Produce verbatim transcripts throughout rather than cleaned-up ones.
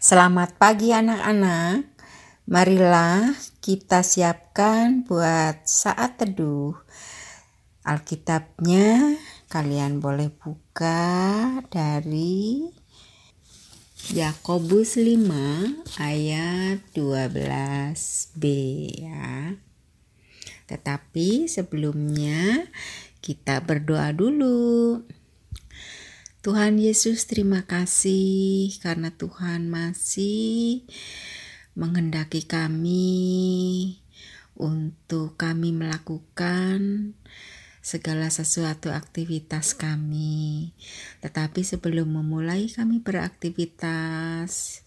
Selamat pagi anak-anak, marilah kita siapkan buat saat teduh. Alkitabnya kalian boleh buka dari Yakobus lima ayat dua belas b ya. Tetapi sebelumnya kita berdoa dulu. Tuhan Yesus, terima kasih karena Tuhan masih menghendaki kami untuk kami melakukan segala sesuatu aktivitas kami. Tetapi sebelum memulai kami beraktivitas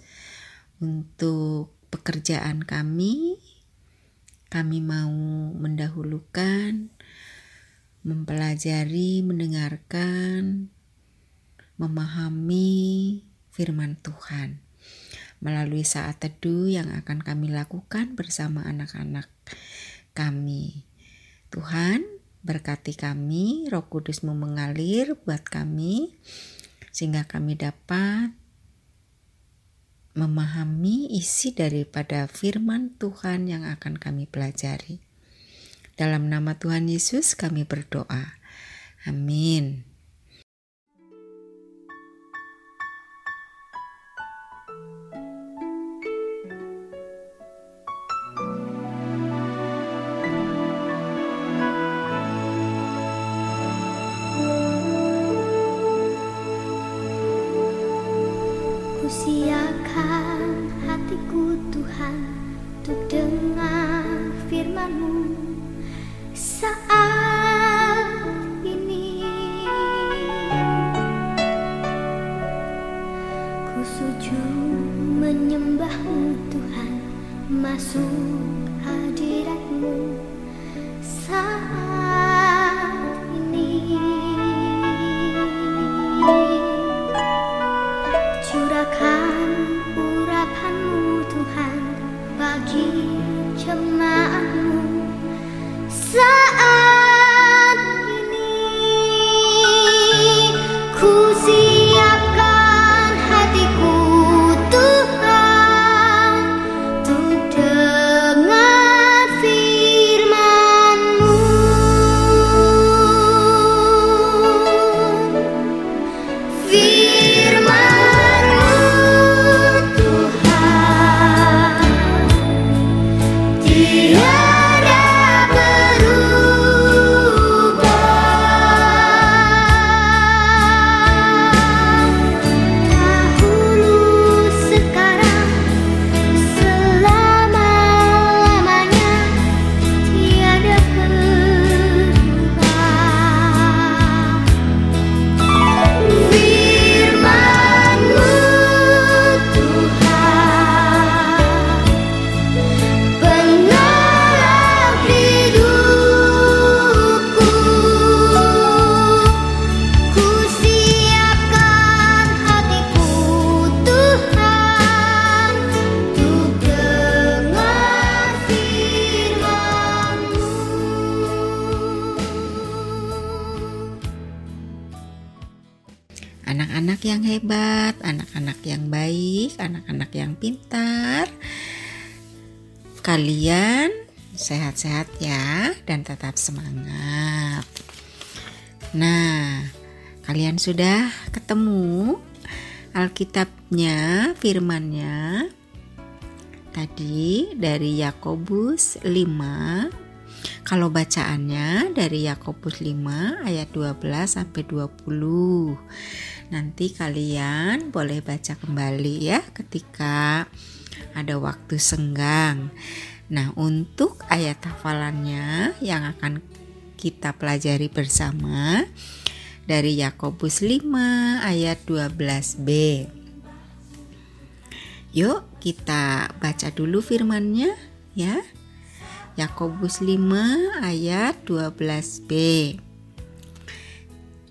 untuk pekerjaan kami, kami mau mendahulukan mempelajari, mendengarkan, memahami firman Tuhan melalui saat teduh yang akan kami lakukan bersama anak-anak kami. Tuhan, berkati kami, Roh Kudus-Mu mengalir buat kami sehingga kami dapat memahami isi daripada firman Tuhan yang akan kami pelajari. Dalam nama Tuhan Yesus kami berdoa. Amin. Kusiapkan hatiku Tuhan untuk dengar firman-Mu saat ini. Ku sujud menyembah-Mu Tuhan, masuk hadirat-Mu saat anak-anak yang hebat, anak-anak yang baik, anak-anak yang pintar. Kalian sehat-sehat ya dan tetap semangat. Nah, kalian sudah ketemu Alkitabnya, firmannya tadi dari Yakobus lima. Kalau bacaannya dari Yakobus lima ayat dua belas sampai dua puluh. Nanti kalian boleh baca kembali ya ketika ada waktu senggang. Nah, untuk ayat hafalannya yang akan kita pelajari bersama dari Yakobus lima ayat dua belas b. Yuk kita baca dulu firmannya ya. Yakobus lima ayat dua belas b.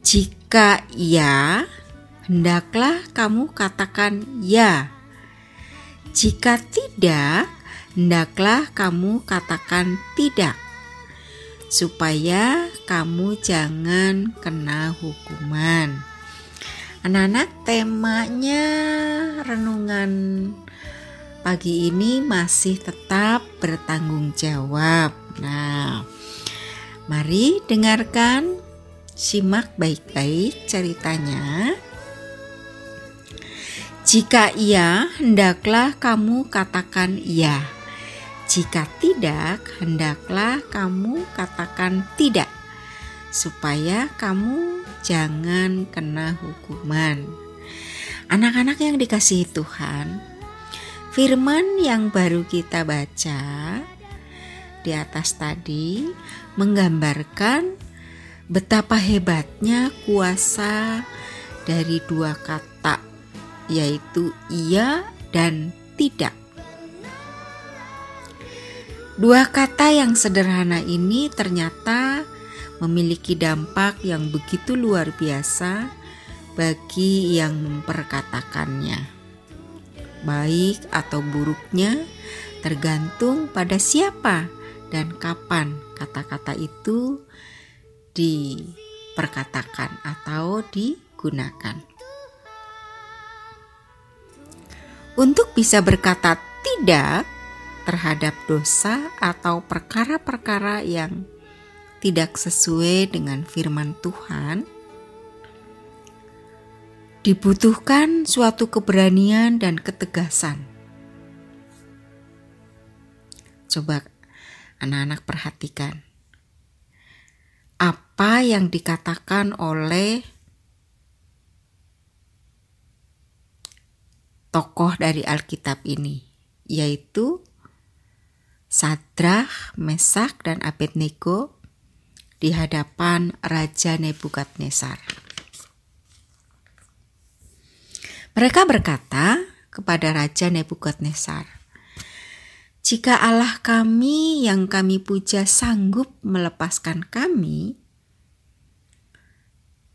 Jika ya, hendaklah kamu katakan ya. Jika tidak, hendaklah kamu katakan tidak, supaya kamu jangan kena hukuman. Anak-anak, temanya renungan pagi ini masih tetap bertanggung jawab. Nah, mari dengarkan, simak baik-baik ceritanya. Jika iya, hendaklah kamu katakan iya. Jika tidak, hendaklah kamu katakan tidak. Supaya kamu jangan kena hukuman. Anak-anak yang dikasihi Tuhan, firman yang baru kita baca di atas tadi menggambarkan betapa hebatnya kuasa dari dua kata, yaitu iya dan tidak. Dua kata yang sederhana ini ternyata memiliki dampak yang begitu luar biasa bagi yang memperkatakannya. Baik atau buruknya tergantung pada siapa dan kapan kata-kata itu diperkatakan atau digunakan. Untuk bisa berkata tidak terhadap dosa atau perkara-perkara yang tidak sesuai dengan firman Tuhan, dibutuhkan suatu keberanian dan ketegasan. Coba anak-anak perhatikan. Apa yang dikatakan oleh tokoh dari Alkitab ini, yaitu Sadrakh, Mesak, dan Abednego di hadapan Raja Nebukadnezar. Mereka berkata kepada Raja Nebukadnezar, "Jika Allah kami yang kami puja sanggup melepaskan kami,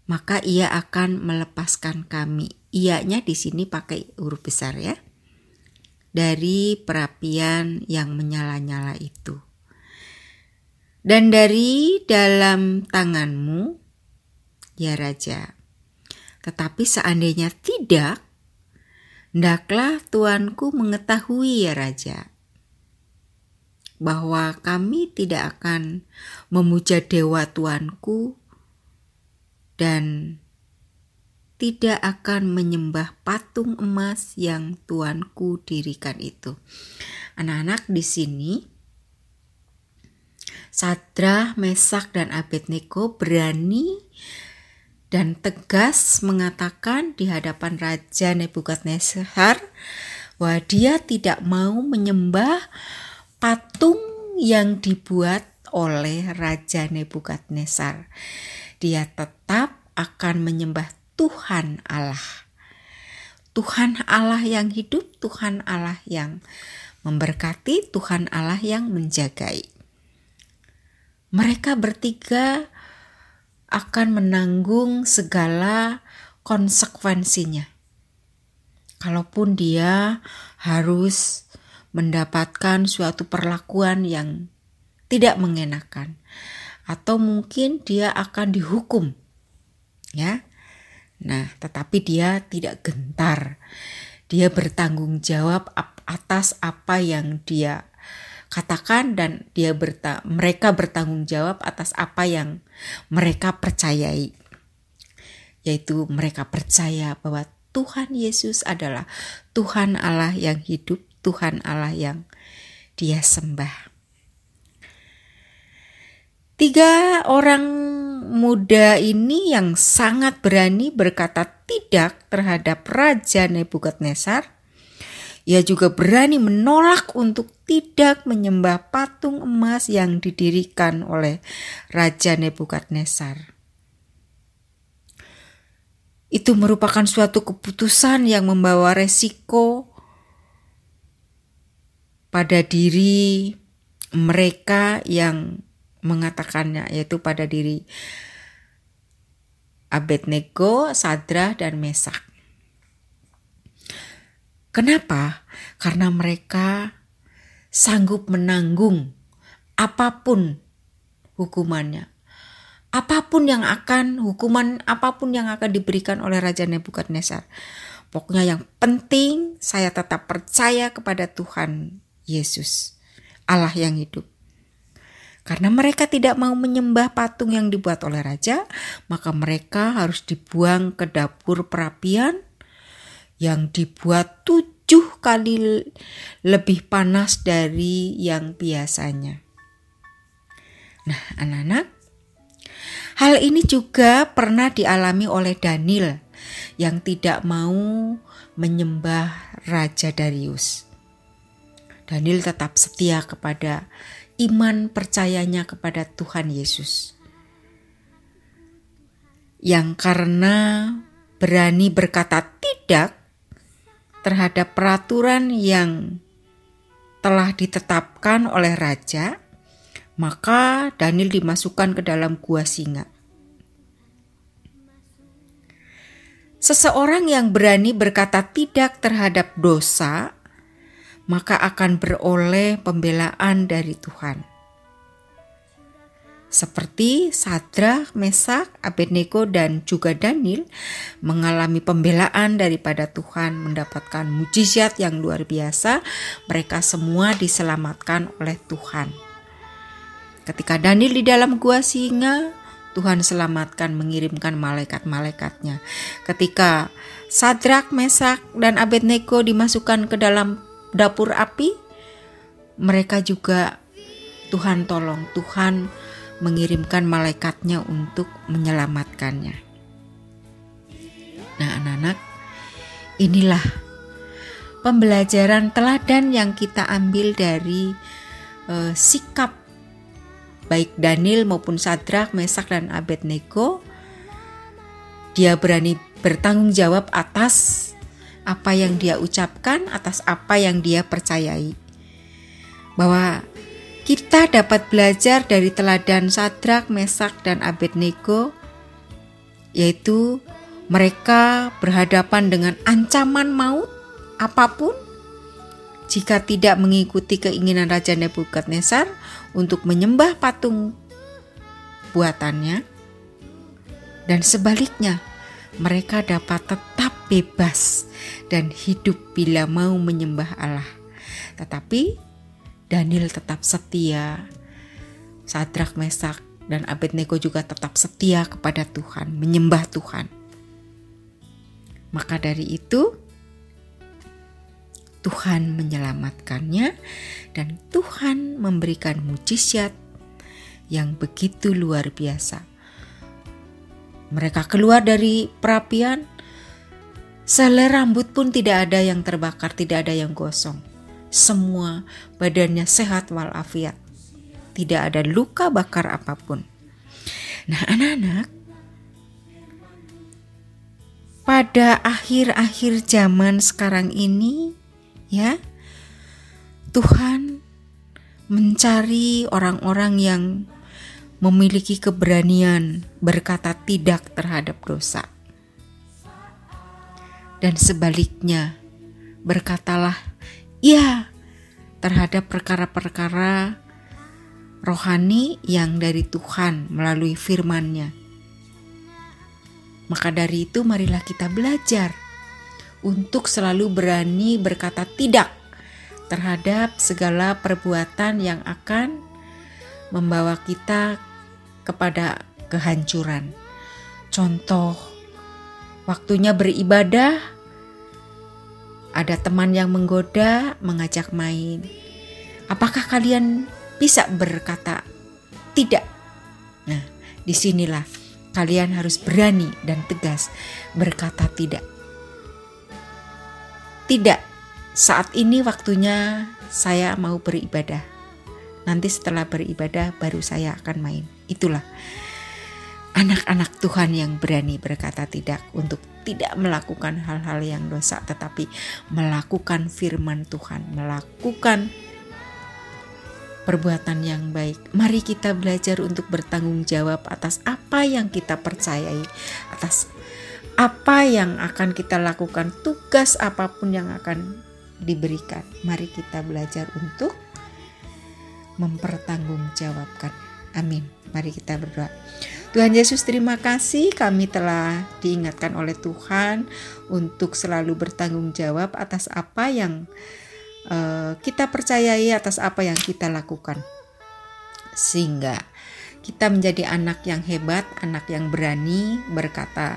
maka ia akan melepaskan kami." Ianya di sini pakai huruf besar ya. Dari perapian yang menyala-nyala itu. Dan dari dalam tanganmu, ya Raja. Tetapi seandainya tidak, hendaklah tuanku mengetahui ya Raja, bahwa kami tidak akan memuja dewa tuanku dan tidak akan menyembah patung emas yang tuanku dirikan itu. Anak-anak, di sini Sadrakh, Mesak, dan Abednego berani dan tegas mengatakan di hadapan Raja Nebukadnezar bahwa dia tidak mau menyembah patung yang dibuat oleh Raja Nebukadnezar. Dia tetap akan menyembah Tuhan Allah. Tuhan Allah yang hidup, Tuhan Allah yang memberkati, Tuhan Allah yang menjagai. Mereka bertiga akan menanggung segala konsekuensinya. Kalaupun dia harus mendapatkan suatu perlakuan yang tidak mengenakan, atau mungkin dia akan dihukum, ya. Nah, tetapi dia tidak gentar. Dia bertanggung jawab atas apa yang dia katakan dan dia berta- mereka bertanggung jawab atas apa yang mereka percayai, yaitu mereka percaya bahwa Tuhan Yesus adalah Tuhan Allah yang hidup, Tuhan Allah yang dia sembah. Tiga orang muda ini yang sangat berani berkata tidak terhadap Raja Nebukadnezar. Ia juga berani menolak untuk tidak menyembah patung emas yang didirikan oleh Raja Nebukadnezar. Itu merupakan suatu keputusan yang membawa resiko pada diri mereka yang mengatakannya, yaitu pada diri Abednego, Sadrakh, dan Mesak. Kenapa? Karena mereka sanggup menanggung apapun hukumannya. apapun yang akan, hukuman apapun yang akan diberikan oleh Raja Nebukadnezar. Pokoknya yang penting saya tetap percaya kepada Tuhan Yesus, Allah yang hidup. Karena mereka tidak mau menyembah patung yang dibuat oleh raja, maka mereka harus dibuang ke dapur perapian yang dibuat tujuh kali lebih panas dari yang biasanya. Nah, anak-anak, hal ini juga pernah dialami oleh Daniel yang tidak mau menyembah Raja Darius. Daniel tetap setia kepada iman percayanya kepada Tuhan Yesus, yang karena berani berkata tidak terhadap peraturan yang telah ditetapkan oleh raja, maka Daniel dimasukkan ke dalam gua singa. Seseorang yang berani berkata tidak terhadap dosa maka akan beroleh pembelaan dari Tuhan. Seperti Sadrakh, Mesak, Abednego dan juga Daniel mengalami pembelaan daripada Tuhan, mendapatkan mujizat yang luar biasa, mereka semua diselamatkan oleh Tuhan. Ketika Daniel di dalam gua singa, Tuhan selamatkan mengirimkan malaikat-malaikatnya. Ketika Sadrakh, Mesak dan Abednego dimasukkan ke dalam dapur api, mereka juga Tuhan tolong, Tuhan mengirimkan malaikatnya untuk menyelamatkannya. Nah anak-anak, inilah pembelajaran teladan yang kita ambil dari eh, sikap baik Daniel maupun Sadrakh, Mesak dan Abednego. Dia berani bertanggung jawab atas apa yang dia ucapkan, atas apa yang dia percayai. Bahwa kita dapat belajar dari teladan Sadrakh, Mesak, dan Abednego, yaitu mereka berhadapan dengan ancaman maut apapun jika tidak mengikuti keinginan Raja Nebukadnezar untuk menyembah patung buatannya. Dan sebaliknya, mereka dapat tetap bebas dan hidup bila mau menyembah Allah. Tetapi Daniel tetap setia, Sadrakh, Mesak, dan Abednego juga tetap setia kepada Tuhan, menyembah Tuhan. Maka dari itu Tuhan menyelamatkannya dan Tuhan memberikan mujizat yang begitu luar biasa. Mereka keluar dari perapian, sehelai rambut pun tidak ada yang terbakar, tidak ada yang gosong. Semua badannya sehat walafiat, tidak ada luka bakar apapun. Nah anak-anak, pada akhir-akhir zaman sekarang ini, ya, Tuhan mencari orang-orang yang memiliki keberanian berkata tidak terhadap dosa. Dan sebaliknya, berkatalah ya terhadap perkara-perkara rohani yang dari Tuhan melalui firman-Nya. Maka dari itu marilah kita belajar untuk selalu berani berkata tidak terhadap segala perbuatan yang akan membawa kita kepada kehancuran. Contoh, waktunya beribadah, ada teman yang menggoda, mengajak main. Apakah kalian bisa berkata tidak? Nah, disinilah kalian harus berani dan tegas berkata tidak. Tidak, saat ini waktunya saya mau beribadah. Nanti setelah beribadah baru saya akan main. Itulah anak-anak Tuhan yang berani berkata tidak, untuk tidak melakukan hal-hal yang dosa tetapi melakukan firman Tuhan, melakukan perbuatan yang baik. Mari kita belajar untuk bertanggung jawab atas apa yang kita percayai, atas apa yang akan kita lakukan, tugas apapun yang akan diberikan. Mari kita belajar untuk mempertanggungjawabkan. Amin. Mari kita berdoa. Tuhan Yesus, terima kasih kami telah diingatkan oleh Tuhan untuk selalu bertanggung jawab atas apa yang uh, kita percayai, atas apa yang kita lakukan. Sehingga kita menjadi anak yang hebat, anak yang berani berkata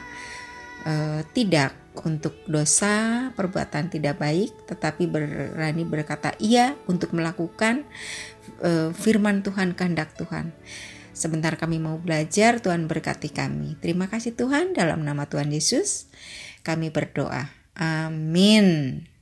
uh, tidak untuk dosa, perbuatan tidak baik, tetapi berani berkata iya untuk melakukan uh, firman Tuhan, kehendak Tuhan. Sebentar kami mau belajar, Tuhan berkati kami. Terima kasih Tuhan, dalam nama Tuhan Yesus kami berdoa. Amin.